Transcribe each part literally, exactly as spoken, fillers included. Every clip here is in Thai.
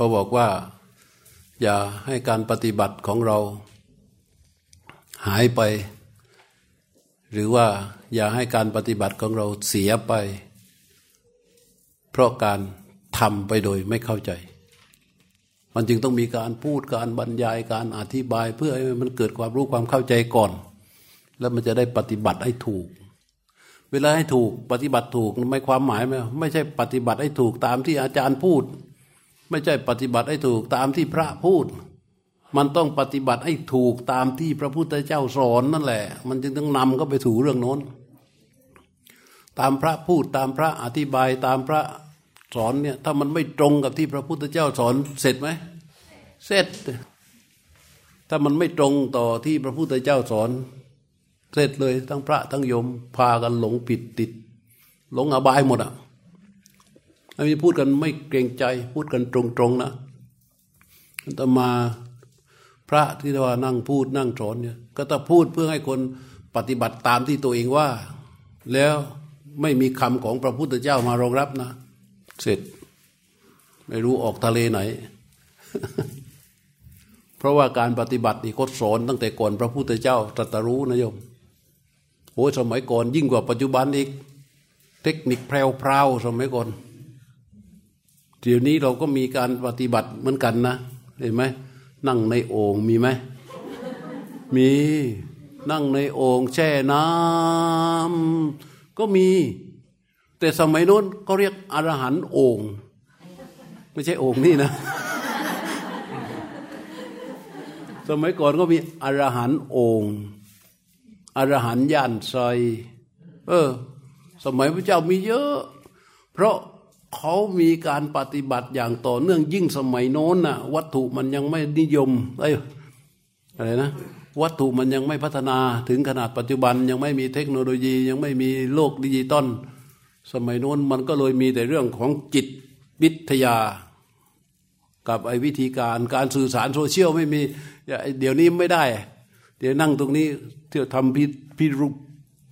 เขาบอกว่าอย่าให้การปฏิบัติของเราหายไปหรือว่าอย่าให้การปฏิบัติของเราเสียไปเพราะการทำไปโดยไม่เข้าใจมันจึงต้องมีการพูดการบรรยายการอธิบายเพื่อให้มันเกิดความรู้ความเข้าใจก่อนแล้วมันจะได้ปฏิบัติให้ถูกเวลาให้ถูกปฏิบัติถูกไม่ความหมายไม่ไม่ใช่ปฏิบัติให้ถูกตามที่อาจารย์พูดไม่ใช่ปฏิบัติให้ถูกตามที่พระพูดมันต้องปฏิบัติให้ถูกตามที่พระพุทธเจ้าสอนนั่นแหละมันจึงต้องนำก็ไปถูเรื่องโน้นตามพระพูดตามพระอธิบายตามพระสอนเนี่ยถ้ามันไม่ตรงกับที่พระพุทธเจ้าสอนเสร็จไหมเสร็จถ้ามันไม่ตรงต่อที่พระพุทธเจ้าสอนเสร็จเลยทั้งพระทั้งโยมพากันหลงผิดติดหลงอบายหมดอ่ะอันนี้พูดกันไม่เกรงใจพูดกันตรงๆนะอัตมาพระที่ว่านั่งพูดนั่งสอนเนี่ยก็ต้องพูดเพื่อให้คนปฏิบัติตามที่ตัวเองว่าแล้วไม่มีคำของพระพุทธเจ้ามารองรับนะเสร็จไม่รู้ออกทะเลไหน เพราะว่าการปฏิบัตินี่ก็สอนตั้งแต่ก่อนพระพุทธเจ้าตรัสรู้นะโยมโอ้สมัยก่อนยิ่งกว่าปัจจุบันอีกเทคนิคแพรวๆสมัยก่อนเดี๋ยวนี้เราก็มีการปฏิบัติเหมือนกันนะเห็นไหมนั่งในโอ่งมีไหม มีนั่งในโอ่งแช่น้ำก็มีแต่สมัยโน้นก็เรียกอรหันต์โอ่งไม่ใช่โอ่งนี่นะ สมัยก่อนก็มีอรหันต์โอ่งอรหันต์ย่านไซเออสมัยพระเจ้ามีเยอะเพราะเขามีการปฏิบัติอย่างต่อเนื่องยิ่งสมัยโน้นน่ะวัตถุมันยังไม่นิยมไอ้อะไรนะวัตถุมันยังไม่พัฒนาถึงขนาดปัจจุบันยังไม่มีเทคโนโลยียังไม่มีโลกดิจิตอลสมัยโน้นมันก็เลยมีแต่เรื่องของจิตวิทยากับไอ้วิธีการการสื่อสารโซเชียลไม่มีเดี๋ยวนี้ไม่ได้เดี๋ยวนั่งตรงนี้เที่ยวทำพิพิรุ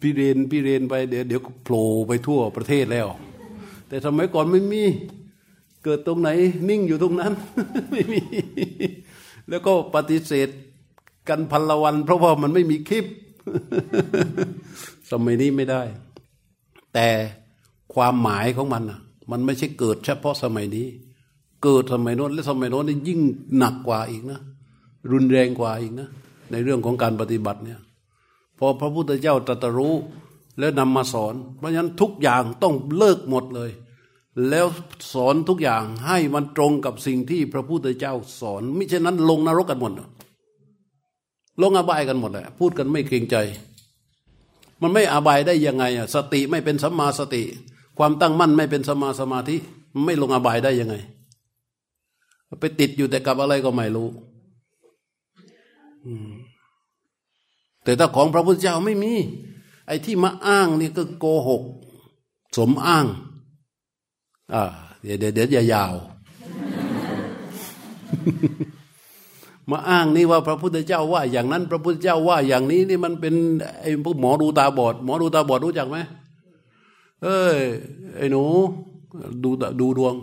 พิเรนพิเรนไปเดี๋ยวเดี๋ยวโผล่ไปทั่วประเทศแล้วแต่สมัยก่อนไม่มีเกิดตรงไหนนิ่งอยู่ตรงนั้น ไม่มี แล้วก็ปฏิเสธกันพันละวันเพราะว่ามันไม่มีคลิป สมัยนี้ไม่ได้แต่ความหมายของมันน่ะมันไม่ใช่เกิดเฉพาะสมัยนี้เกิดสมัยโน้นและสมัยโน้นนี่ยิ่งหนักกว่าอีกนะรุนแรงกว่าอีกนะในเรื่องของการปฏิบัติเนี่ยพอพระพุทธเจ้าตรัสรู้แล้วนำมาสอนเพราะฉะนั้นทุกอย่างต้องเลิกหมดเลยแล้วสอนทุกอย่างให้มันตรงกับสิ่งที่พระพุทธเจ้าสอนมิฉะนั้นลงนรกกันหมดลงอบายกันหมดแหละพูดกันไม่เกรงใจมันไม่อบายได้ยังไงอ่ะสติไม่เป็นสัมมาสติความตั้งมั่นไม่เป็นสัมมาสมาธิไม่ลงอบายได้ยังไงไปติดอยู่แต่กับอะไรก็ไม่รู้แต่ถ้าของพระพุทธเจ้าไม่มีไอ้ที่มาอ้างนี่ก็โกหกสมอ้างอ่าเดี๋ยวเดี๋ยวอย่ายาว มาอ้างนี่ว่าพระพุทธเจ้าว่าอย่างนั้นพระพุทธเจ้าว่าอย่างนี้นี่มันเป็นไอ้พวกหมอดูตาบอดหมอดูตาบอดรู้จักไหมเอ้ยไอ้หนูดูดูดวง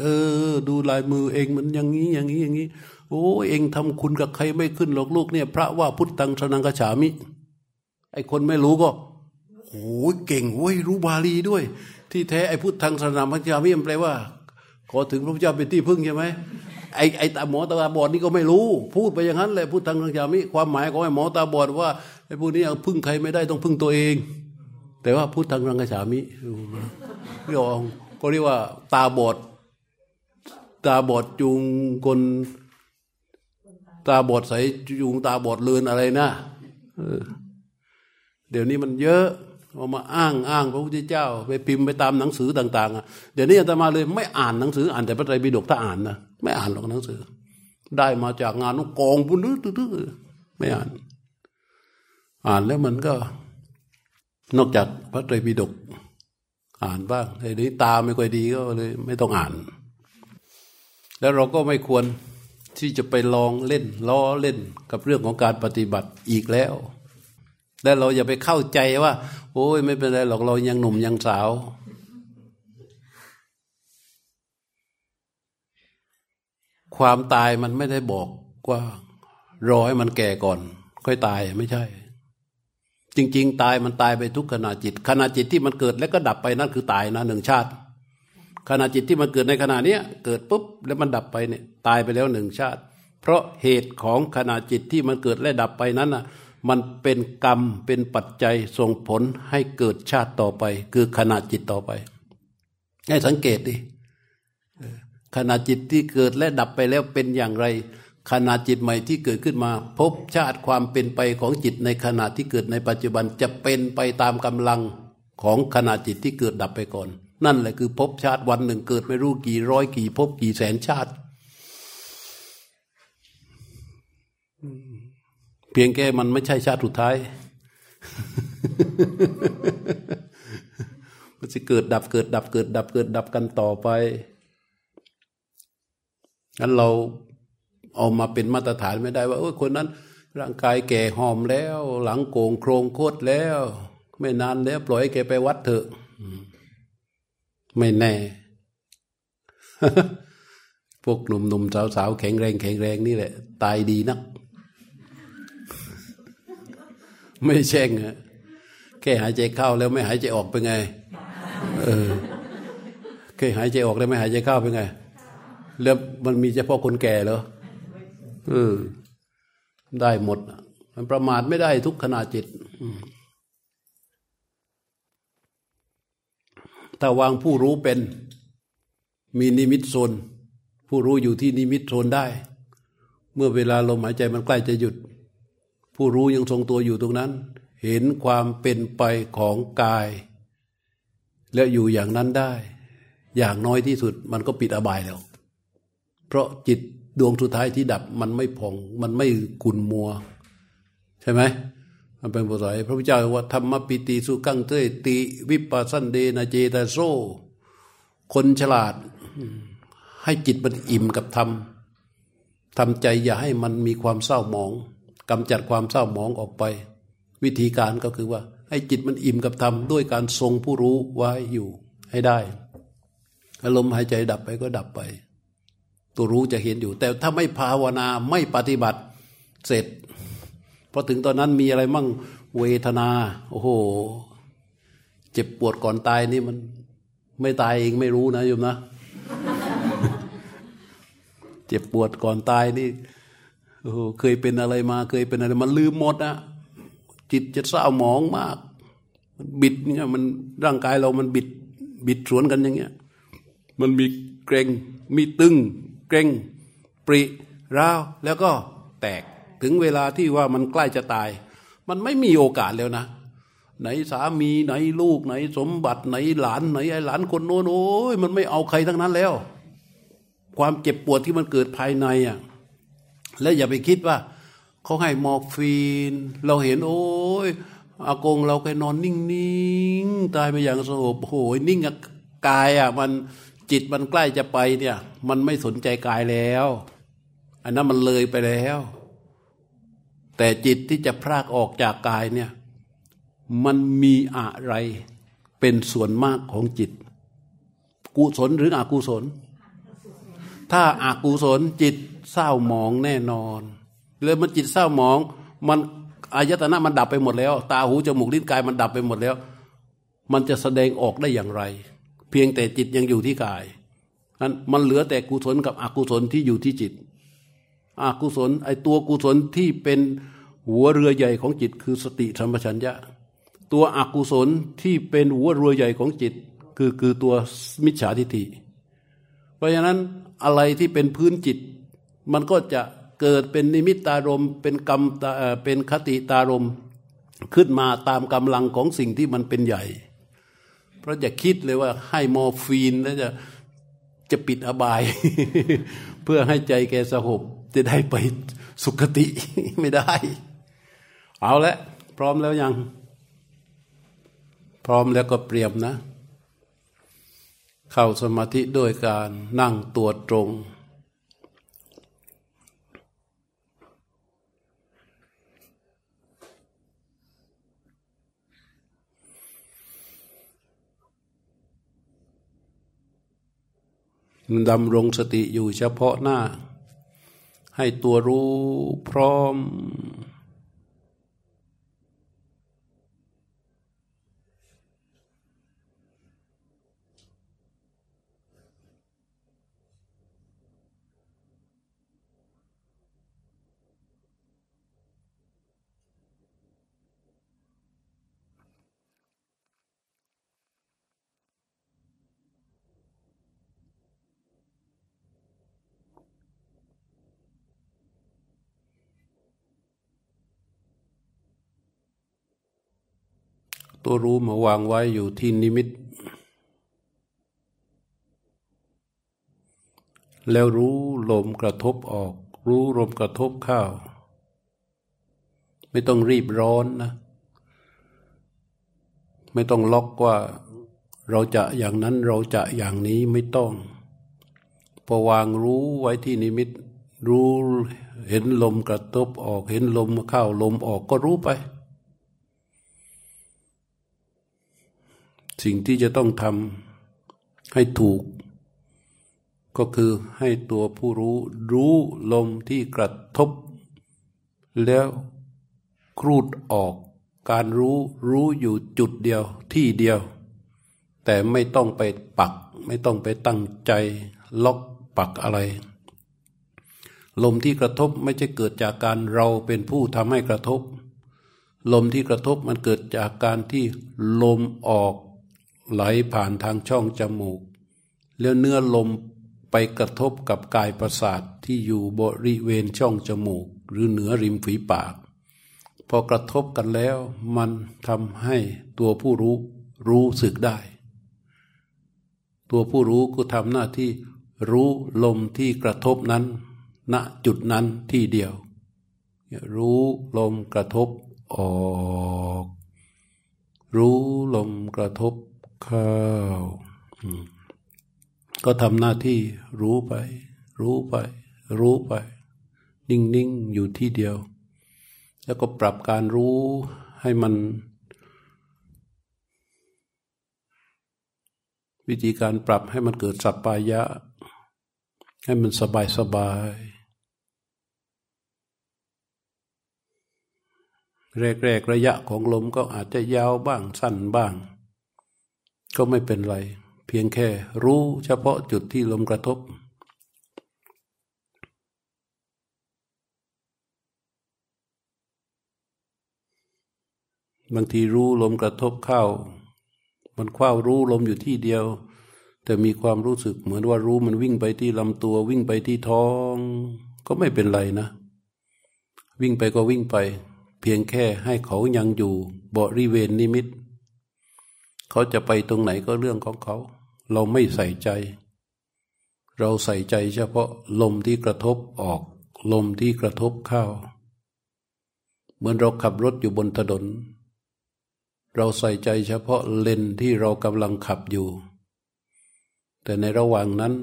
เออดูลายมือเองมันอย่างนี้อย่างนี้อย่างนี้โอ้เองทำคุณกับใครไม่ขึ้นหรอกลูกเนี่ยพระว่าพุทธังสรณังคัจฉามิไอ้คนไม่รู้ก็โหเก่งเว้ยรู้บาลีด้วยที่แท้ไอ้พุทธังสรณังคัจฉามิแปลว่าขอถึงพระพุทธเจ้าเป็นที่พึ่งใช่ไหมไอ้ไอ้ตาหมอตาบอดนี่ก็ไม่รู้พูดไปอย่างนั้นเลยพุทธังสรณังคัจฉามิความหมายของไอ้หมอตาบอดว่าไอ้พวกนี้พึ่งใครไม่ได้ต้องพึ่งตัวเองแต่ว่าพุทธังสรณังคัจฉามิเรียกว่าก็เรียกว่าตาบอดตาบอดจูงคนตาบอดใสจูงตาบอดเลือนอะไรนะเดี๋ยวนี้มันเยอะเอามาอ้างอ้างพระพุทธเจ้าไปพิมพ์ไปตามหนังสือต่างๆอ่ะเดี๋ยวนี้อาตมาเลยไม่อ่านหนังสืออ่านแต่พระไตรปิฎกถ้าอ่านนะไม่อ่านหรอกหนังสือได้มาจากงานนุกองบุญนึกตื้อๆไม่อ่านอ่านแล้วมันก็นอกจากพระไตรปิฎกอ่านบ้างไอ้นี่ตาไม่ค่อยดีก็เลยไม่ต้องอ่านแล้วเราก็ไม่ควรที่จะไปลองเล่นล้อเล่นกับเรื่องของการปฏิบัติอีกแล้วและเราอย่าไปเข้าใจว่าโอ้ยไม่เป็นไรหรอกเรายังหนุ่มยังสาว ความตายมันไม่ได้บอกว่ารอให้มันแก่ก่อนค่อยตายไม่ใช่จริงๆตายมันตายไปทุกขณะจิตขณะจิตที่มันเกิดแล้วก็ดับไปนั่นคือตายนะหนึ่งชาติขณะจิตที่มันเกิดในขณะนี้เกิดปุ๊บแล้วมันดับไปเนี่ยตายไปแล้วหนึ่งชาติเพราะเหตุของขณะจิตที่มันเกิดและดับไปนั้นน่ะมันเป็นกรรมเป็นปัจจัยส่งผลให้เกิดชาติต่อไปคือขณะจิตต่อไปให้สังเกตดิขณะจิตที่เกิดและดับไปแล้วเป็นอย่างไรขณะจิตใหม่ที่เกิดขึ้นมาพบชาติความเป็นไปของจิตในขณะที่เกิดในปัจจุบันจะเป็นไปตามกำลังของขณะจิตที่เกิดดับไปก่อนนั่นแหละคือพบชาติวันหนึ่งเกิดไม่รู้กี่ร้อยกี่พบกี่แสนชาติเพียงแค่มันไม่ใช่ชาติสุดท้าย มันจะเกิดดับเกิดดับเกิดดับเกิดดับกันต่อไปงั้นเราเอามาเป็นมาตรฐานไม่ได้ว่าเออคนนั้นร่างกายแก่หอมแล้วหลังโก่งโครงโคตรแล้วไม่นานแล้วปล่อยแกไปวัดเถอะไม่แน่ พวกหนุ่มๆสาวๆแข็งแรงแข็งแรงนี่แหละตายดีนัก ไม่แช่งอะแค่หายใจเข้าแล้วไม่หายใจออกเป็นไง เออแค่หายใจออกแล้วไม่หายใจเข้าเป็นไงแล้วมันมีเฉพาะคนแก่เหรอเออได้หมดมันประมาทไม่ได้ทุกขณะจิตถ้าวางผู้รู้เป็นมีนิมิตโซนผู้รู้อยู่ที่นิมิตโซนได้เมื่อเวลาลมหายใจมันใกล้จะหยุดผู้รู้ยังทรงตัวอยู่ตรงนั้นเห็นความเป็นไปของกายและอยู่อย่างนั้นได้อย่างน้อยที่สุดมันก็ปิดอบายแล้วเพราะจิตดวงสุดท้ายที่ดับมันไม่ผ่องมันไม่ขุ่นมัวใช่ไหมมันเป็นบทสอนพระพุทธเจ้าว่าธรรมปิติสุขังเตติวิปัสสันเดนะเจตโสคนฉลาดให้จิตมันอิ่มกับธรรมทำใจอย่าให้มันมีความเศร้าหมองกำจัดความเศร้าหมองออกไปวิธีการก็คือว่าให้จิตมันอิ่มกับธรรมด้วยการทรงผู้รู้ไว้อยู่ให้ได้อารมณ์หายใจดับไปก็ดับไปตัวรู้จะเห็นอยู่แต่ถ้าไม่ภาวนาไม่ปฏิบัติเสร็จพอถึงตอนนั้นมีอะไรมั่งเวทนาโอ้โหเจ็บปวดก่อนตายนี่มันไม่ตายเองไม่รู้นะโยมนะ เจ็บปวดก่อนตายนี่โอ้โหเคยเป็นอะไรมาเคยเป็นอะไรมันลืมหมดนะจิตจะเศร้าหมองมากมันบิดเนี่ยมันร่างกายเรามันบิดบิดสวนกันอย่างเงี้ยมันมีเกร็งมีตึงเกร็งปริร้าวแล้วก็แตกถึงเวลาที่ว่ามันใกล้จะตายมันไม่มีโอกาสแล้วนะไหนสามีไหนลูกไหนสมบัติไหนหลานไหนไอ้หลานคนโน้นโอ้ยมันไม่เอาใครทั้งนั้นแล้วความเจ็บปวดที่มันเกิดภายในอ่ะและอย่าไปคิดว่าเขาให้มอร์ฟีนเราเห็นโอ้ยอากงเราแค่นอนนิ่งๆตายไปอย่างสงบโอ้ยนิ่งกายอ่ะมันจิตมันใกล้จะไปเนี่ยมันไม่สนใจกายแล้วอันนั้นมันเลยไปแล้วแต่จิตที่จะพรากออกจากกายเนี่ยมันมีอะไรเป็นส่วนมากของจิตกุศลหรืออกุศลถ้าอกุศลจิตเศร้าหมองแน่นอนเลยมันจิตเศร้าหมองมันอายตนะมันดับไปหมดแล้วตาหูจมูกลิ้นกายมันดับไปหมดแล้วมันจะแสดงออกได้อย่างไรเพียงแต่จิตยังอยู่ที่กายนั้นมันเหลือแต่กุศลกับอกุศลที่อยู่ที่จิตอกุศลไอ้ตัวกุศลที่เป็นหัวเรือใหญ่ของจิตคือสติสัมปชัญญะตัวอกุศลที่เป็นหัวเรือใหญ่ของจิตคือคือตัวมิจฉาทิฏฐิเพราะฉะนั้นอะไรที่เป็นพื้นจิตมันก็จะเกิดเป็นนิมิตตารมเป็นกรรมเป็นคติตารมขึ้นมาตามกำลังของสิ่งที่มันเป็นใหญ่เพราะอย่าคิดเลยว่าให้มอร์ฟีนแล้วจะจะปิดอบาย เพื่อให้ใจแกสงบจะได้ไปสุคติ ไม่ได้เอาละพร้อมแล้วยังพร้อมแล้วก็เตรียมนะเข้าสมาธิด้วยการนั่งตัวตรงดำรงสติอยู่เฉพาะหน้า ให้ตัวรู้พร้อมตัวรู้มาวางไว้อยู่ที่นิมิตแล้วรู้ลมกระทบออกรู้ลมกระทบเข้าไม่ต้องรีบร้อนนะไม่ต้องล็อกว่าเราจะอย่างนั้นเราจะอย่างนี้ไม่ต้องพอวางรู้ไว้ที่นิมิตรู้เห็นลมกระทบออกเห็นลมเข้าลมออกก็รู้ไปสิ่งที่จะต้องทำให้ถูกก็คือให้ตัวผู้รู้รู้ลมที่กระทบแล้วครูดออกการรู้รู้อยู่จุดเดียวที่เดียวแต่ไม่ต้องไปปักไม่ต้องไปตั้งใจล็อกปักอะไรลมที่กระทบไม่ใช่เกิดจากการเราเป็นผู้ทำให้กระทบลมที่กระทบมันเกิดจากการที่ลมออกไหลผ่านทางช่องจมูกแล้วเนื้อลมไปกระทบกับกายประสาทที่อยู่บริเวณช่องจมูกหรือเหนือริมฝีปากพอกระทบกันแล้วมันทำให้ตัวผู้รู้รู้สึกได้ตัวผู้รู้ก็ทำหน้าที่รู้ลมที่กระทบนั้นณจุดนั้นที่เดียวรู้ลมกระทบออกรู้ลมกระทบเข้าก็ทำหน้าที่รู้ไปรู้ไปรู้ไปนิ่งๆอยู่ที่เดียวแล้วก็ปรับการรู้ให้มันวิธีการปรับให้มันเกิดสัปปายะให้มันสบายสบายแรกๆระยะของลมก็อาจจะยาวบ้างสั้นบ้างก็ไม่เป็นไรเพียงแค่รู้เฉพาะจุดที่ลมกระทบบางทีรู้ลมกระทบเข้ามันคว้ารู้ลมอยู่ที่เดียวแต่มีความรู้สึกเหมือนว่ารู้มันวิ่งไปที่ลำตัววิ่งไปที่ท้องก็ไม่เป็นไรนะวิ่งไปก็วิ่งไปเพียงแค่ให้เขายังอยู่บริเวณนิมิตเขาจะไปตรงไหนก็เรื่องของเขาเราไม่ใส่ใจเราใส่ใจเฉพาะลมที่กระทบออกลมที่กระทบเข้าเหมือนเราขับรถอยู่บนถนนเราใส่ใจเฉพาะเลนที่เรากำลังขับอยู่แต่ในระหว่างนั้น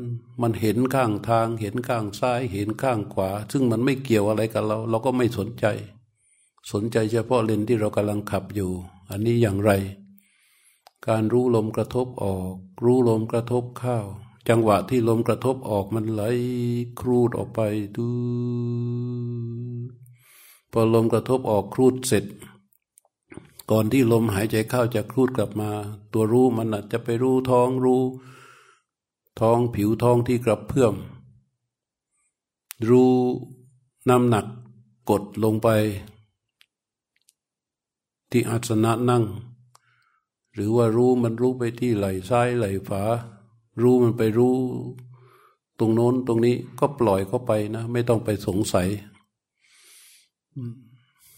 มันเห็นข้างทางเห็นข้างซ้ายเห็นข้างขวาซึ่งมันไม่เกี่ยวอะไรกับเราเราก็ไม่สนใจสนใจเฉพาะเลนที่เรากำลังขับอยู่อันนี้อย่างไรการรู้ลมกระทบออกรู้ลมกระทบเข้าจังหวะที่ลมกระทบออกมันไหลครูดออกไปดูพอลมกระทบออกครูดเสร็จก่อนที่ลมหายใจเข้าจะครูดกลับมาตัวรู้มันอาจจะไปรู้ท้องรู้ท้องผิวท้องที่กระเพื่อมรู้น้ำหนักกดลงไปที่อาสนะนั่งหรือว่ารู้มันรู้ไปที่ไหล่ซ้ายไหล่ขวารู้มันไปรู้ตรงโน้นตรงนี้ก็ปล่อยเข้าไปนะไม่ต้องไปสงสัย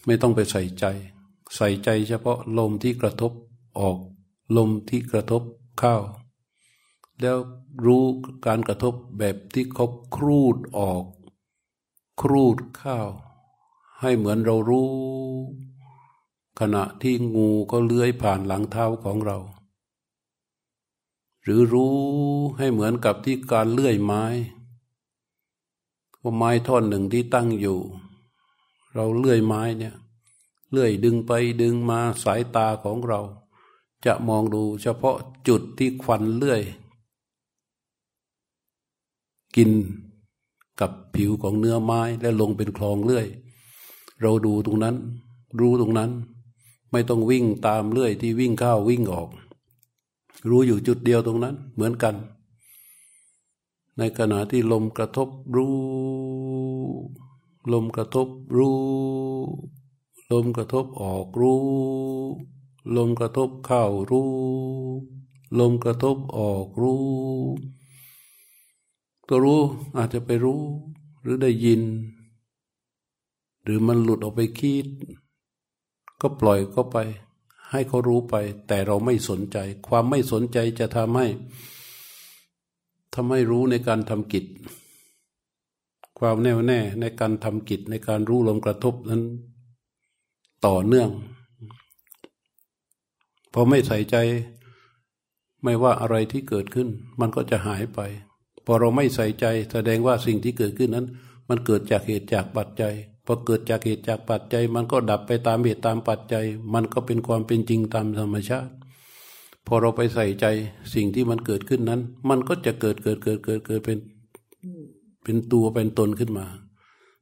ไม่ต้องไปใส่ใจใส่ใจเฉพาะลมที่กระทบออกลมที่กระทบเข้าแล้วรู้การกระทบแบบที่เขาครูดออกครูดเข้าให้เหมือนเรารู้ขณะที่งูก็เลื้อยผ่านหลังเท้าของเราหรือรู้ให้เหมือนกับที่การเลื่อยไม้ว่าไม้ท่อนหนึ่งที่ตั้งอยู่เราเลื่อยไม้เนี่ยเลื่อยดึงไปดึงมาสายตาของเราจะมองดูเฉพาะจุดที่ควันเลื่อยกิน กับผิวของเนื้อไม้และลงเป็นคลองเลื่อยเราดูตรงนั้นรู้ตรงนั้นไม่ต้องวิ่งตามเลื่อยที่วิ่งเข้าวิ่งออกรู้อยู่จุดเดียวตรงนั้นเหมือนกันในขณะที่ลมกระทบรู้ลมกระทบรู้ลมกระทบออกรู้ลมกระทบเข้ารู้ลมกระทบออกรู้ตัวรู้อาจจะไปรู้หรือได้ยินหรือมันหลุดออกไปคิดก็ปล่อยเข้าไปให้เขารู้ไปแต่เราไม่สนใจความไม่สนใจจะทำให้ทำให้รู้ในการทำกิจความแน่วแน่ในการทำกิจในการรู้ลมกระทบนั้นต่อเนื่องพอไม่ใส่ใจไม่ว่าอะไรที่เกิดขึ้นมันก็จะหายไปพอเราไม่ใส่ใจแสดงว่าสิ่งที่เกิดขึ้นนั้นมันเกิดจากเหตุจากปัจจัยพอเกิดจากเหตุจากปัจจัยมันก็ดับไปตามเหตุตามปัจจัยมันก็เป็นความเป็นจริงตามธรรมชาติพอเราไปใส่ใจสิ่งที่มันเกิดขึ้นนั้นมันก็จะเกิดเกิดเกิดเกิดเกิดเป็นเป็นตัวเป็นตนขึ้นมา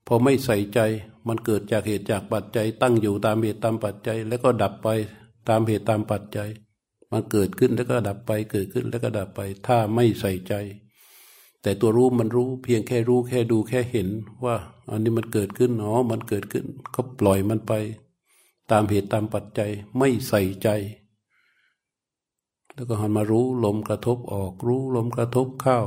พอไม่ใส่ใจมันเกิดจากเหตุจากปัจจัยตั้งอยู่ตามเหตุตามปัจจัยแล้วก็ดับไปตามเหตุตามปัจจัยมันเกิดขึ้นแล้วก็ดับไปเกิดขึ้นแล้วก็ดับไปถ้าไม่ใส่ใจแต่ตัวรู้มันรู้เพียงแค่รู้แค่ดูแค่เห็นว่าอันนี้มันเกิดขึ้นอ๋อมันเกิดขึ้นก็ปล่อยมันไปตามเหตุตามปัจจัยไม่ใส่ใจแล้วก็หันมารู้ลมกระทบออกรู้ลมกระทบเข้า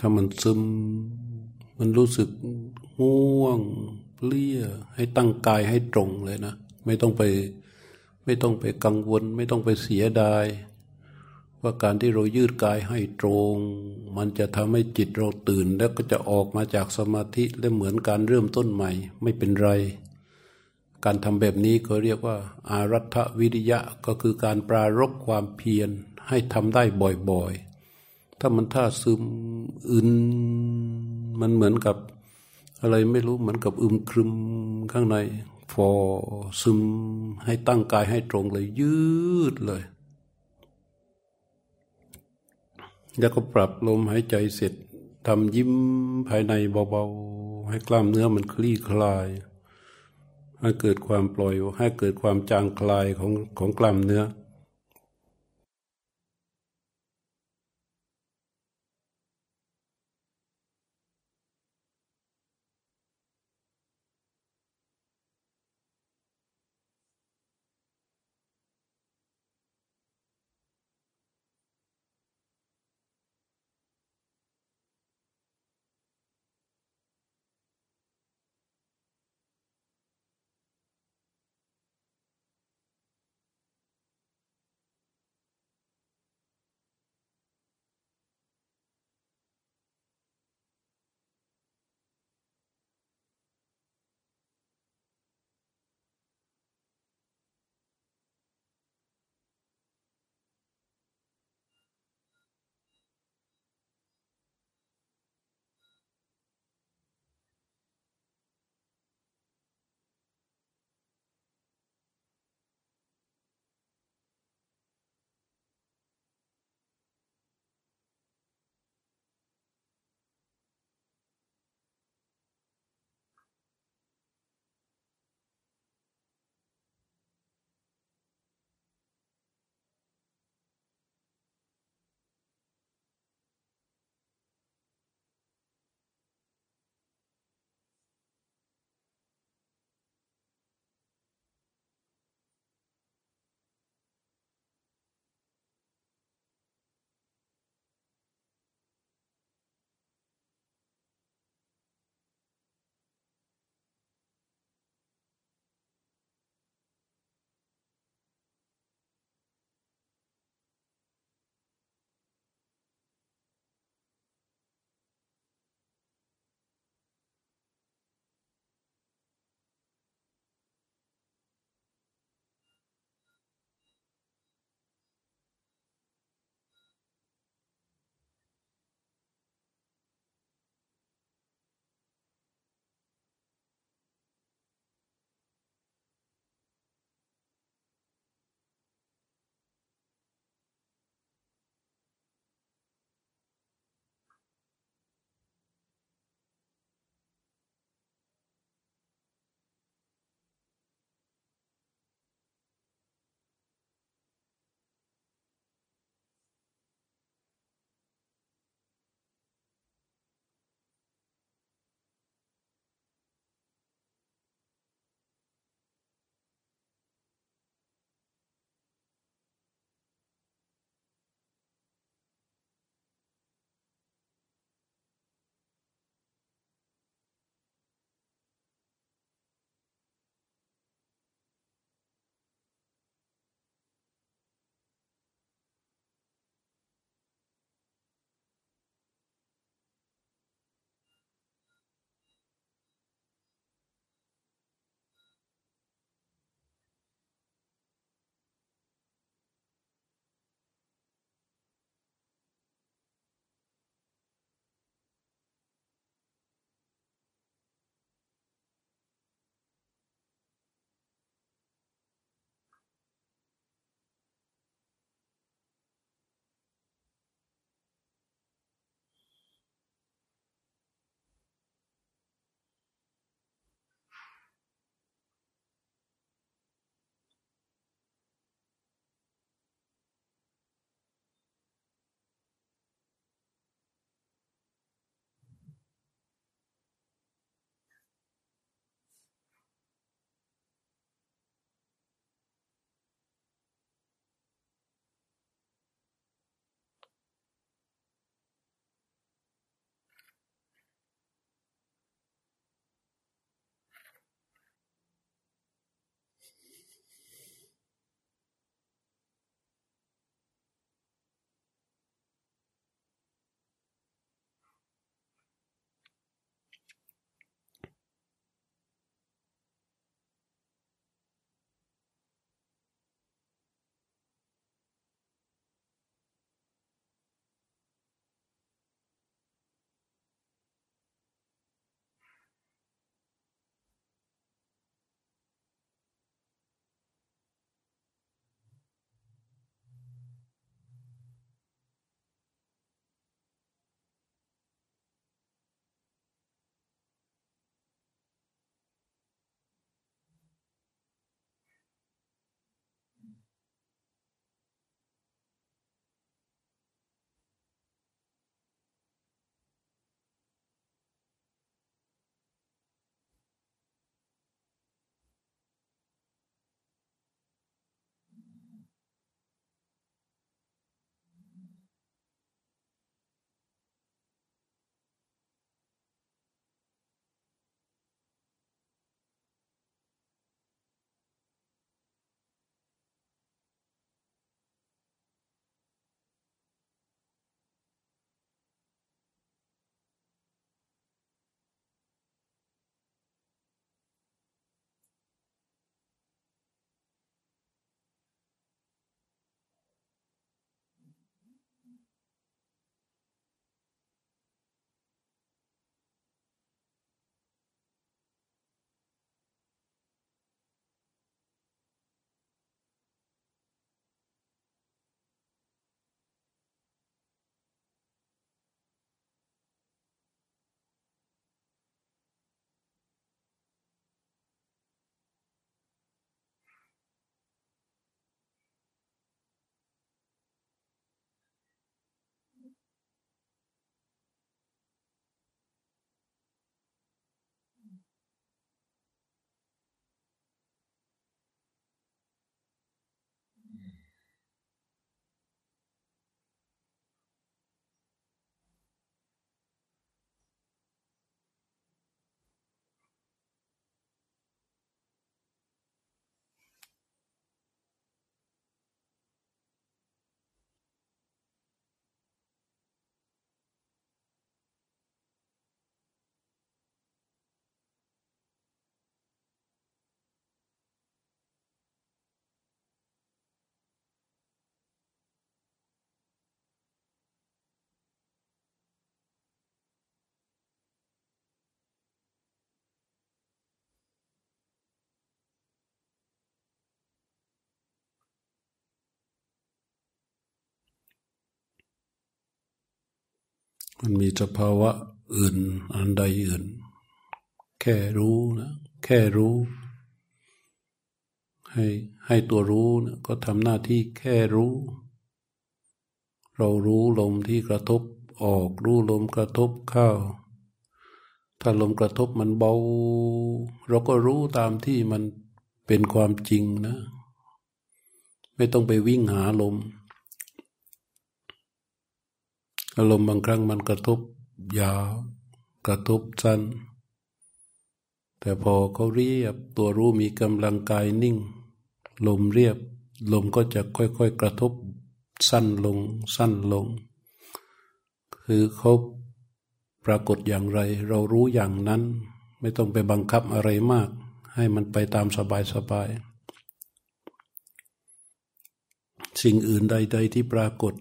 ถ้ามันซึมมันรู้สึกง่วงเพลียให้ตั้งกายให้ตรงเลยนะไม่ต้องไป ไม่ต้องไปกังวลไม่ต้องไปเสียดายว่าการที่เรายืดกายให้ตรงมันจะทำให้จิตเราตื่นแล้วก็จะออกมาจากสมาธิและเหมือนการเริ่มต้นใหม่ไม่เป็นไรการทำแบบนี้เขาเรียกว่าอารัฐวิริยะก็คือการปรารภความเพียรให้ทำได้บ่อยๆถ้ามันท่าซึมอึนมันเหมือนกับอะไรไม่รู้เหมือนกับอึมครึมข้างในพอซึมให้ตั้งกายให้ตรงเลยยืดเลยแล้วก็ปรับลมหายใจเสร็จทำยิ้มภายในเบาๆให้กล้ามเนื้อมันคลี่คลายให้เกิดความปล่อยให้เกิดความจางคลายของของกล้ามเนื้อ มันมีสภาวะอื่นอันใดอื่นแค่รู้นะแค่รู้ให้ให้ตัวรู้นะก็ทำหน้าที่แค่รู้เรารู้ลมที่กระทบออกรู้ลมกระทบเข้าถ้าลมกระทบมันเบาเราก็รู้ตามที่มันเป็นความจริงนะไม่ต้องไปวิ่งหาลมอารมณ์บางครั้งมันกระทบยาวกระทบสั้นแต่พอเขาเรียบตัวรู้มีกำลังกายนิ่งลมเรียบลมก็จะค่อยๆกระทบสั้นลงสั้นลงคือเขาปรากฏอย่างไรเรารู้อย่างนั้นไม่ต้องไปบังคับอะไรมากให้มันไปตามสบายๆสิ่งอื่นใดๆที่ปรากฏ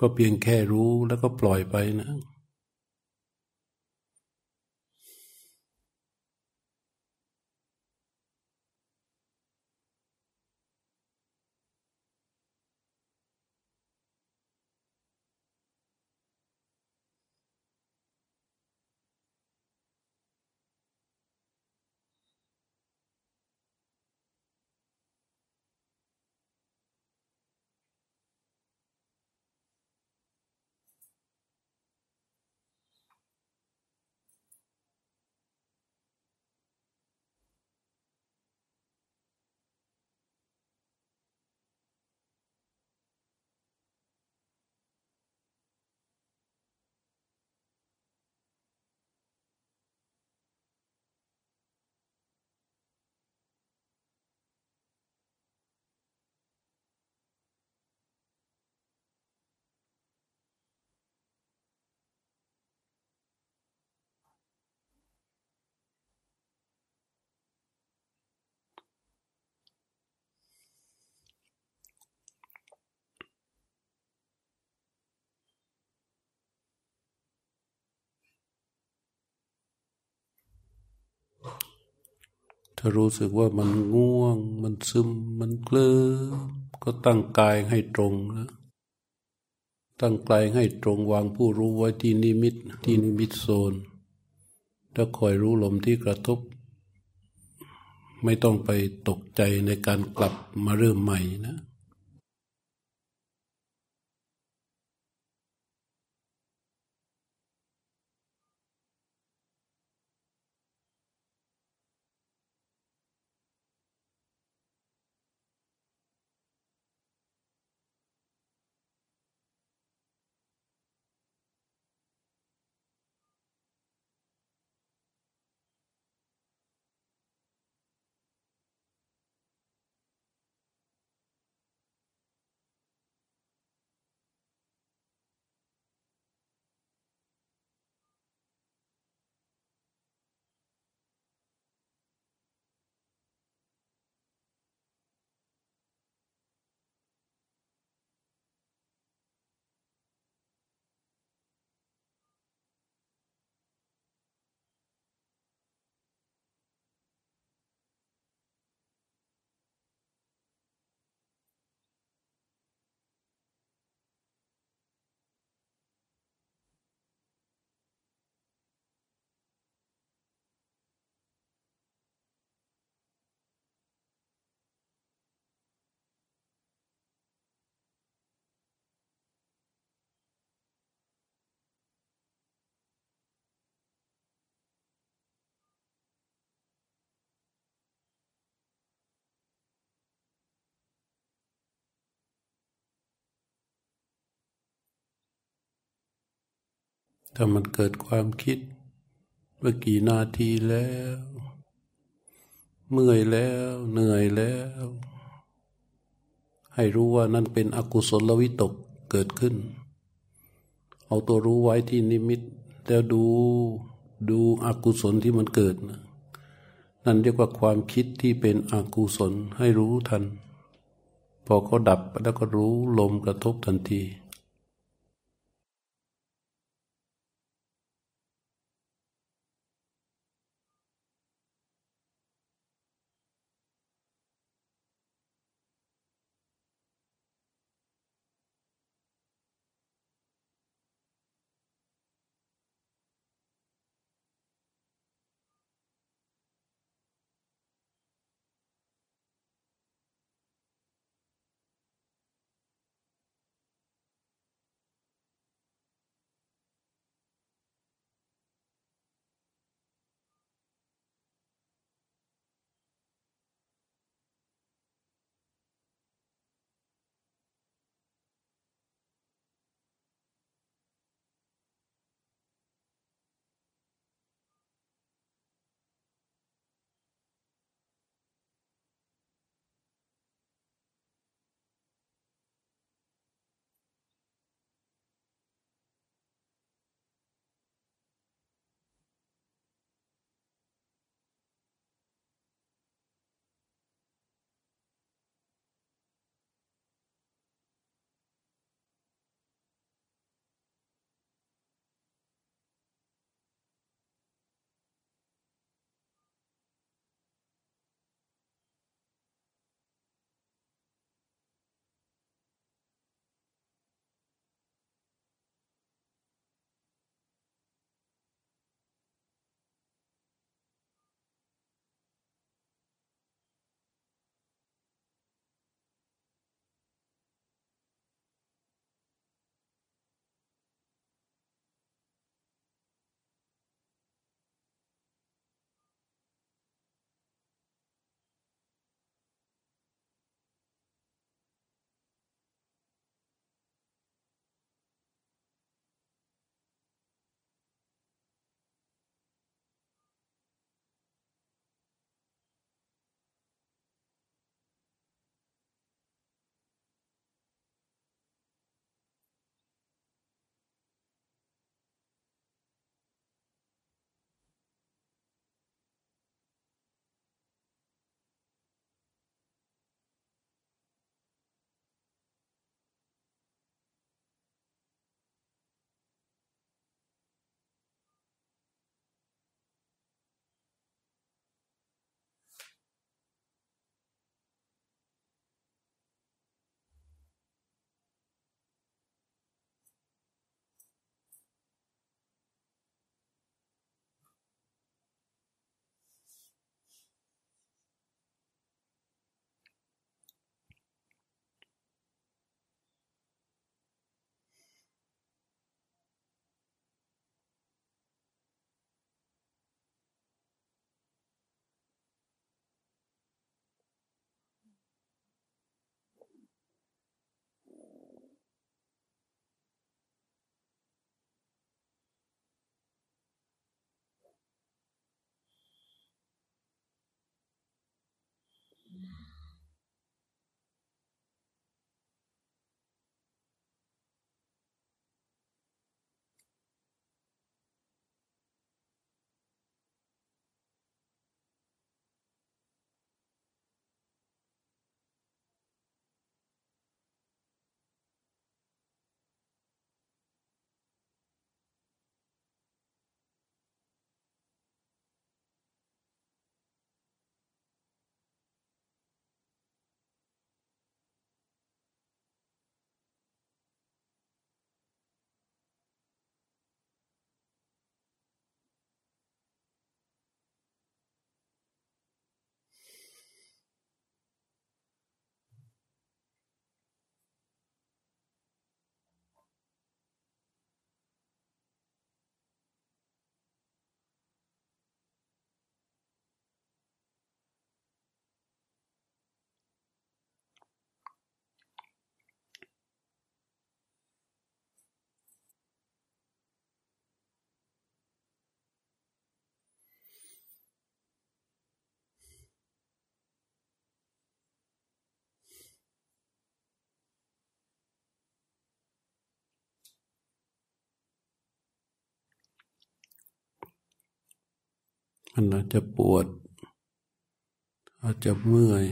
ก็เพียงแค่รู้แล้วก็ปล่อยไปนะถ้ารู้สึกว่ามันง่วงมันซึมมันเคลิ้มก็ตั้งกายให้ตรงนะตั้งกายให้ตรงวางผู้รู้ไว้ที่นิมิตที่นิมิตโซนแล้วคอยรู้ลมที่กระทบไม่ต้องไปตกใจในการกลับมาเริ่มใหม่นะถ้ามันเกิดความคิดว่ากี่นาทีแล้วเมื่อยแล้วเหนื่อยแล้วให้รู้ว่านั่นเป็นอกุศลวิตกเกิดขึ้นเอาตัวรู้ไว้ที่นิมิตแล้วดูดูอกุศลที่มันเกิดนะนั่นเรียกว่าความคิดที่เป็นอกุศลให้รู้ทันพอเขาดับแล้วก็รู้ลมกระทบทันที มันอาจจะปวดอาจจะเมื่อย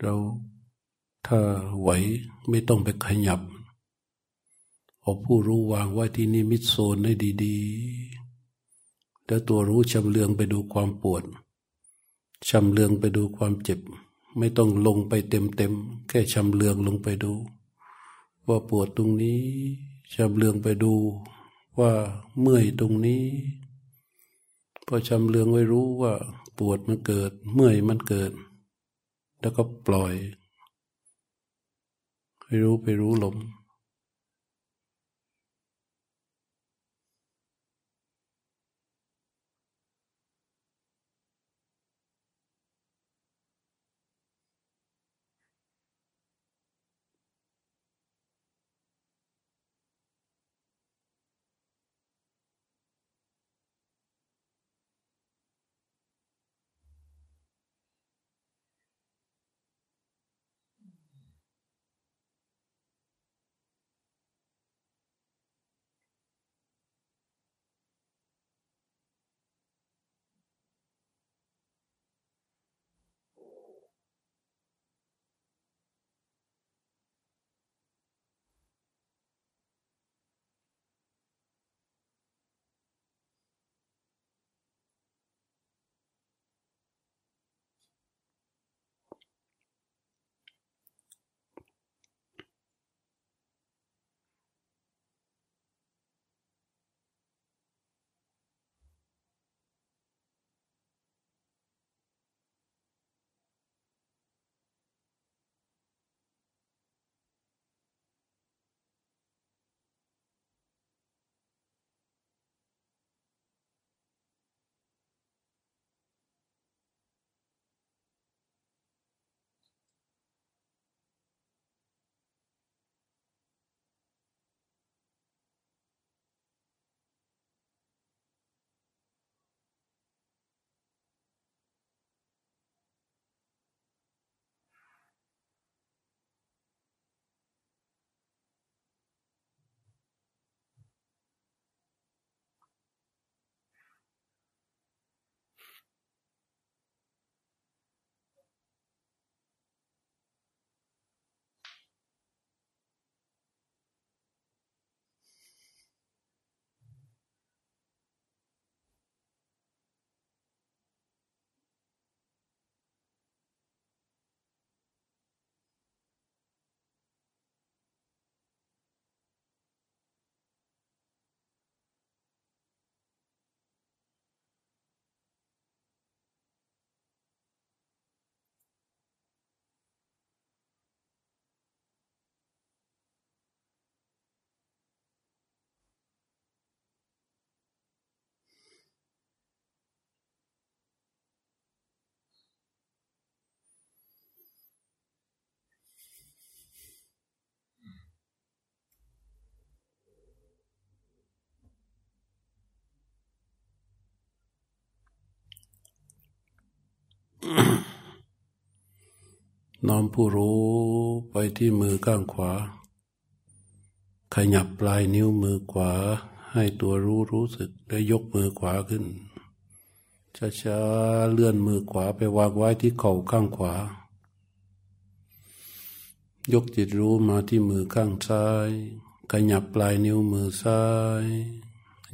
เราถ้าไหวไม่ต้องไปขยับเอาผู้รู้วางไว้ที่นิมิตโซนให้ดีๆแล้วตัวรู้ชำเลืองไปดูความปวดชำเลืองไปดูความเจ็บไม่ต้องลงไปเต็มๆแค่ชำเลืองลงไปดูว่าปวดตรงนี้ชำเลืองไปดูว่าเมื่อยตรงนี้พอชำเลืองไว้รู้ว่าปวดมันเกิดเมื่อยมันเกิดแล้วก็ปล่อยไปรู้ไปรู้ลมน้อมผู้รู้ไปที่มือข้างขวาขยับปลายนิ้วมือขวาให้ตัวรู้รู้สึกและยกมือขวาขึ้นช้าๆเลื่อนมือขวาไปวางไว้ที่เข่าข้างขวายกจิตรู้มาที่มือข้างซ้ายขยับปลายนิ้วมือซ้าย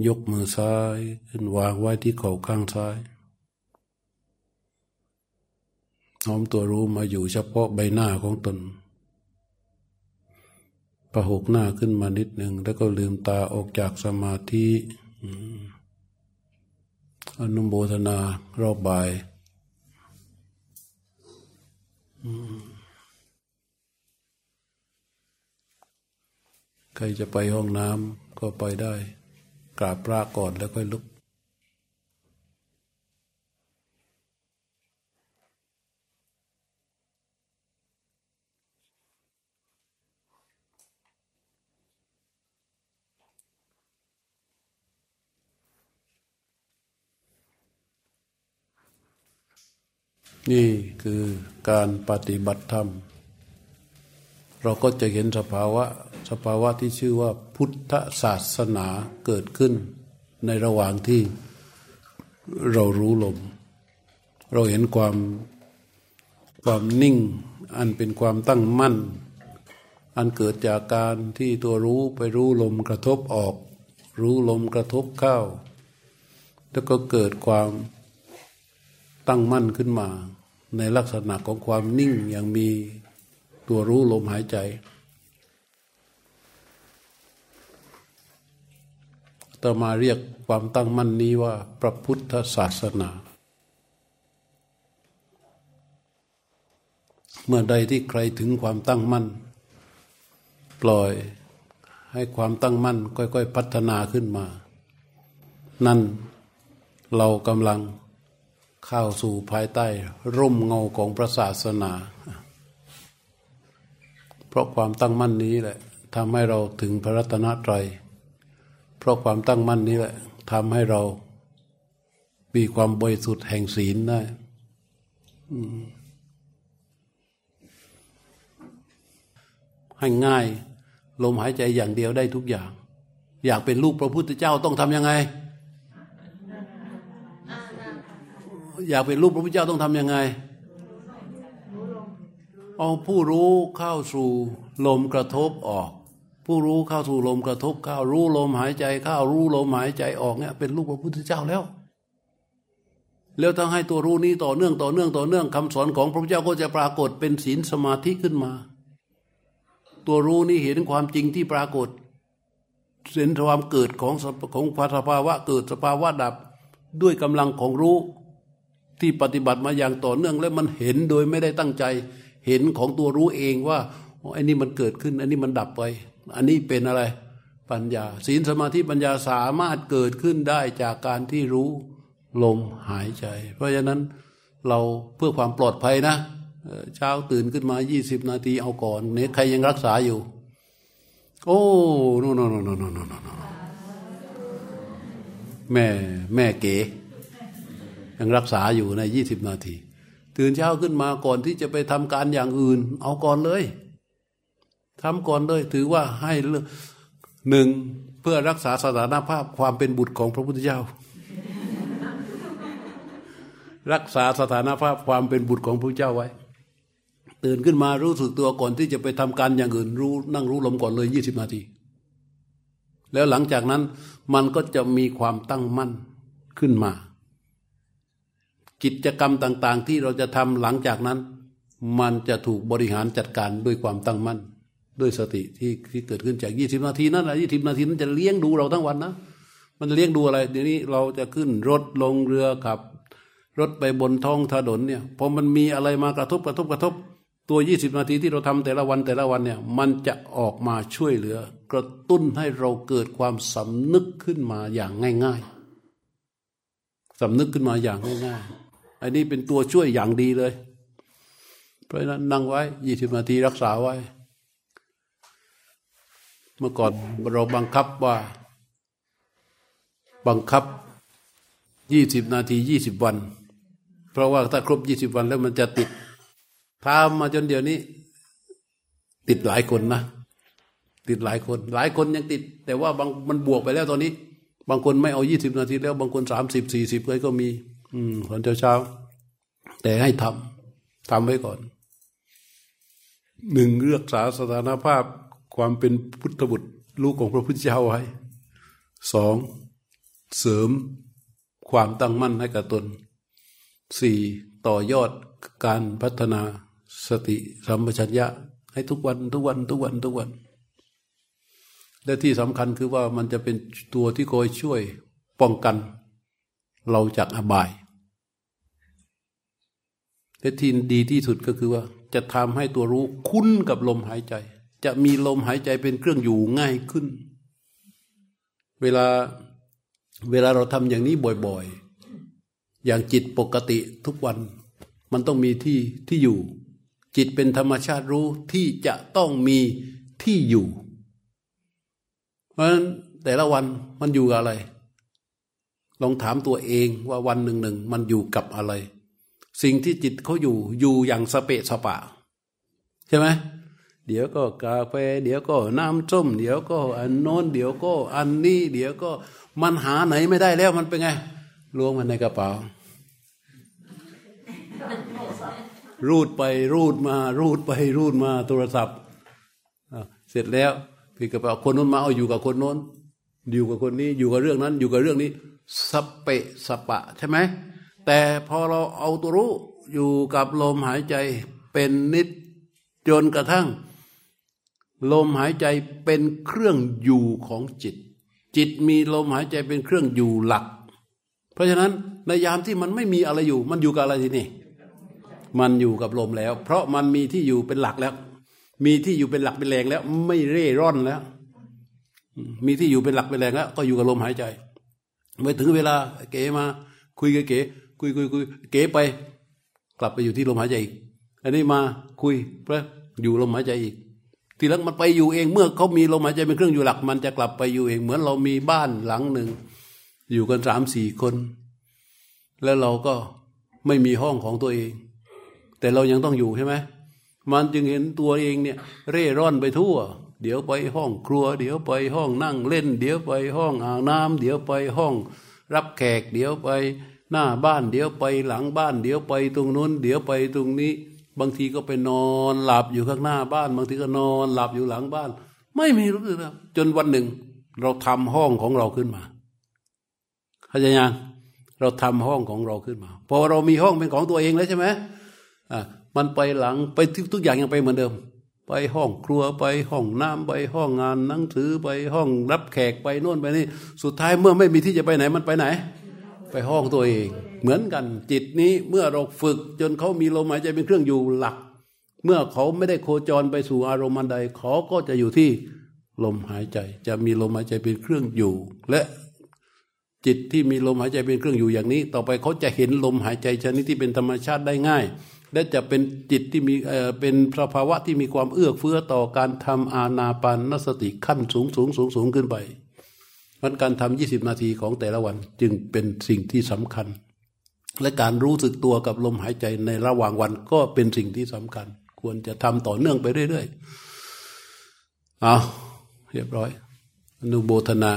ยกมือซ้ายขึ้นวางไว้ที่เข่าข้างซ้ายน้อมตัวรู้มาอยู่เฉพาะใบหน้าของตนประหกหน้าขึ้นมานิดหนึ่งแล้วก็ลืมตาออกจากสมาธิอนุโมทนารอบบ่ายใครจะไปห้องน้ำก็ไปได้กราบพระก่อนแล้วค่อยลุกนี่คือการปฏิบัติธรรมเราก็จะเห็นสภาวะสภาวะที่ชื่อว่าพุทธศาสนาเกิดขึ้น ในระหว่างที่เรารู้ลมเราเห็นความความนิ่งอันเป็นความตั้งมั่นอันเกิดจากการที่ตัวรู้ไปรู้ลมกระทบออกรู้ลมกระทบเข้าแล้วก็เกิดความตั้งมั่นขึ้นมาในลักษณะของความนิ่งอย่างมีตัวรู้ลมหายใจต่อมาเรียกความตั้งมั่นนี้ว่าพระพุทธศาสนาเมื่อใดที่ใครถึงความตั้งมั่นปล่อยให้ความตั้งมั่นค่อยๆพัฒนาขึ้นมานั่นเรากำลังเข้าสู่ภายใต้ร่มเงาของพระศาสนาเพราะความตั้งมั่นนี้แหละทำให้เราถึงพระรัตนตรัยเพราะความตั้งมั่นนี้แหละทำให้เรามีความบริสุทธิ์แห่งศีลได้ให้ง่ายลมหายใจอย่างเดียวได้ทุกอย่างอยากเป็นลูกพระพุทธเจ้าต้องทำยังไงอยากเป็นลูกพระพุทธเจ้าต้องทำยังไงเอาผู้รู้เข้าสู่ลมกระทบออกผู้รู้เข้าสู่ลมกระทบเข้ารู้ลมหายใจเข้ารู้ลมหายใจออกเนี่ยเป็นลูกพระพุทธเจ้าแล้วแล้วถ้าให้ตัวรู้นี้ต่อเนื่องต่อเนื่องต่อเนื่องคำสอนของพระพุทธเจ้าก็จะปรากฏเป็นศีลสมาธิขึ้นมาตัวรู้นี้เห็นความจริงที่ปรากฏเห็นความเกิดของของสภาวะเกิดสภาวะดับด้วยกำลังของรู้ที่ปฏิบัติมาอย่างต่อเนื่องและมันเห็นโดยไม่ได้ตั้งใจเห็นของตัวรู้เองว่าอันนี้มันเกิดขึ้นอันนี้มันดับไปอันนี้เป็นอะไรปัญญาศีลสมาธิปัญญาสามารถเกิดขึ้นได้จากการที่รู้ลมหายใจเพราะฉะนั้นเราเพื่อความปลอดภัยนะเช้าตื่นขึ้นมายี่สิบนาทีเอาก่อนเนี่ยใครยังรักษาอยู่โอ้โน่ๆๆๆแม่แม่เก๋ยังรักษาอยู่ในยี่สิบนาทีตื่นเช้าขึ้นมาก่อนที่จะไปทำการอย่างอื่นเอาก่อนเลยทำก่อนเลยถือว่าให้หนึ่งเพื่อรักษาสถานภาพความเป็นบุตรของพระพุทธเจ้ารักษาสถานภาพความเป็นบุตรของพระพุทธเจ้าไว้ตื่นขึ้นมารู้สึกตัวก่อนที่จะไปทำการอย่างอื่นรู้นั่งรู้ลมก่อนเลยยี่สิบนาทีแล้วหลังจากนั้นมันก็จะมีความตั้งมั่นขึ้นมากิจกรรมต่างๆที่เราจะทำหลังจากนั้นมันจะถูกบริหารจัดการด้วยความตั้งมั่นด้วยสติที่ที่เกิดขึ้นจากยี่สิบนาทีนั่นแหละยี่สิบนาทีนั้นจะเลี้ยงดูเราทั้งวันนะมันเลี้ยงดูอะไรเดี๋ยวนี้เราจะขึ้นรถลงเรือขับรถไปบนท้องถนนเนี่ยพอมันมีอะไรมากระทบกระทบกระทบตัวยี่สิบนาทีที่เราทำแต่ละวันแต่ละวันเนี่ยมันจะออกมาช่วยเหลือกระตุ้นให้เราเกิดความสำนึกขึ้นมาอย่างง่ายๆสำนึกขึ้นมาอย่างง่ายๆอันนี้เป็นตัวช่วยอย่างดีเลยเพราะฉะนั้นนั่งไว้ยี่สิบนาทีรักษาไว้เมื่อก่อนเราบังคับว่าบังคับยี่สิบนาทียี่สิบวันเพราะว่าถ้าครบยี่สิบวันแล้วมันจะติดทำมาจนเดี๋ยวนี้ติดหลายคนนะติดหลายคนหลายคนยังติดแต่ว่าบางมันบวกไปแล้วตอนนี้บางคนไม่เอายี่สิบนาทีแล้วบางคนสามสิบ สี่สิบเลยก็มีอืมตอนเช้าๆแต่ให้ทำทำไว้ก่อนหนึ่งเลือกษาสถานภาพความเป็นพุทธบุตรลูกของพระพุทธเจ้าไว้สองเสริมความตั้งมั่นให้กับตนสี่ต่อยอดการพัฒนาสติสัมปชัญญะให้ทุกวันทุกวันทุกวันทุกวันและที่สำคัญคือว่ามันจะเป็นตัวที่คอยช่วยป้องกันเราจากอบายและที่ดีที่สุดก็คือว่าจะทำให้ตัวรู้คุ้นกับลมหายใจจะมีลมหายใจเป็นเครื่องอยู่ง่ายขึ้นเวลาเวลาเราทำอย่างนี้บ่อยๆอย่างจิตปกติทุกวันมันต้องมีที่ที่อยู่จิตเป็นธรรมชาติรู้ที่จะต้องมีที่อยู่เพราะฉะนั้นแต่ละวันมันอยู่กับอะไรลองถามตัวเองว่าวันหนึ่งๆมันอยู่กับอะไรสิ่งที่จิตเขาอยู่อยู่อย่างสเปะสปะใช่ไหม เดี๋ยวก็กาแฟเดี๋ยวก็น้ำส้มเดี๋ยวก็อันโน้นเดี๋ยวก็อันนี้เดี๋ยวก็มันหาไหนไม่ได้แล้วมันเป็นไงรวมมันในกระเป๋ารูดไปรูดมารูดไปรูดมาโทรศัพท์เสร็จแล้วพี่กระเป๋าคนโน้นมาเอาอยู่กับคนโน้นอยู่กับคนนี้อยู่กับเรื่องนั้นอยู่กับเรื่องนี้สเปะสปะใช่ไหมแต่พอเราเอาตัวรู้อยู่กับลมหายใจเป็นนิดจนกระทั่งลมหายใจเป็นเครื่องอยู่ของจิตจิตมีลมหายใจเป็นเครื่องอยู่หลักเพราะฉะนั้นในยามที่มันไม่มีอะไรอยู่มันอยู่กับอะไรทีนี่มันอยู่กับลมแล้วเพราะมันมีที่อยู่เป็นหลักแล้วมีที่อยู่เป็นหลักเป็นแรงแล้วไม่เร่ร่อนแล้วมีที่อยู่เป็นหลักเป็นแรงแล้วก็อยู่กับลมหายใจเมื่อถึงเวลาเก๋มาคุยกับเก๋คุยคุยคุยเก๋ไปกลับไปอยู่ที่ลมหายใจอีกอันนี้มาคุยเพื่ออยู่ลมหายใจอีกทีหลังมันไปอยู่เองเมื่อเขามีลมหายใจเป็นเครื่องอยู่หลักมันจะกลับไปอยู่เองเหมือนเรามีบ้านหลังหนึ่งอยู่กันสามสี่คนแล้วเราก็ไม่มีห้องของตัวเองแต่เรายังต้องอยู่ใช่ไหมมันจึงเห็นตัวเองเนี่ยเร่ร่อนไปทั่วเดี๋ยวไปห้องครัวเดี๋ยวไปห้องนั่งเล่นเดี๋ยวไปห้องอาบน้ำเดี๋ยวไปห้องรับแขกเดี๋ยวไปหน้าบ้านเดี๋ยวไปหลังบ้านเดี๋ยวไปตรงนู้นเดี๋ยวไปตรงนี้บางทีก็ไปนอนหลับอยู่ข้างหน้าบ้านบางทีก็นอนหลับอยู่หลังบ้านไม่มีรู้สึกนะจนวันหนึ่งเราทำห้องของเราขึ้นมาเข้าใจยังเราทำห้องของเราขึ้นมาพอเรามีห้องเป็นของตัวเองแล้วใช่ไหมอ่ะมันไปหลังไปทุกอย่างยังไปเหมือนเดิมไปห้องครัวไปห้องน้ำไปห้องงานหนังสือไปห้องรับแขกไปโน่นไปนี่สุดท้ายเมื่อไม่มีที่จะไปไหนมันไปไหนไปห้องตัวเองเหมือนกันจิตนี้เมื่อเราฝึกจนเขามีลมหายใจเป็นเครื่องอยู่หลักเมื่อเขาไม่ได้โคจรไปสู่อารมณ์ใดเขาก็จะอยู่ที่ลมหายใจจะมีลมหายใจเป็นเครื่องอยู่และจิตที่มีลมหายใจเป็นเครื่องอยู่อย่างนี้ต่อไปเขาจะเห็นลมหายใจชนิดที่เป็นธรรมชาติได้ง่ายและจะเป็นจิตที่มีเอ่อเป็นภาวะที่มีความเอื้อเฟื้อต่อการทำอานาปานสติขั้นสูงสูงสูงสูงขึ้นไปมันการทำยี่สิบนาทีของแต่ละวันจึงเป็นสิ่งที่สำคัญและการรู้สึกตัวกับลมหายใจในระหว่างวันก็เป็นสิ่งที่สำคัญควรจะทำต่อเนื่องไปเรื่อยๆเอาเรียบร้อยอนุโมทนา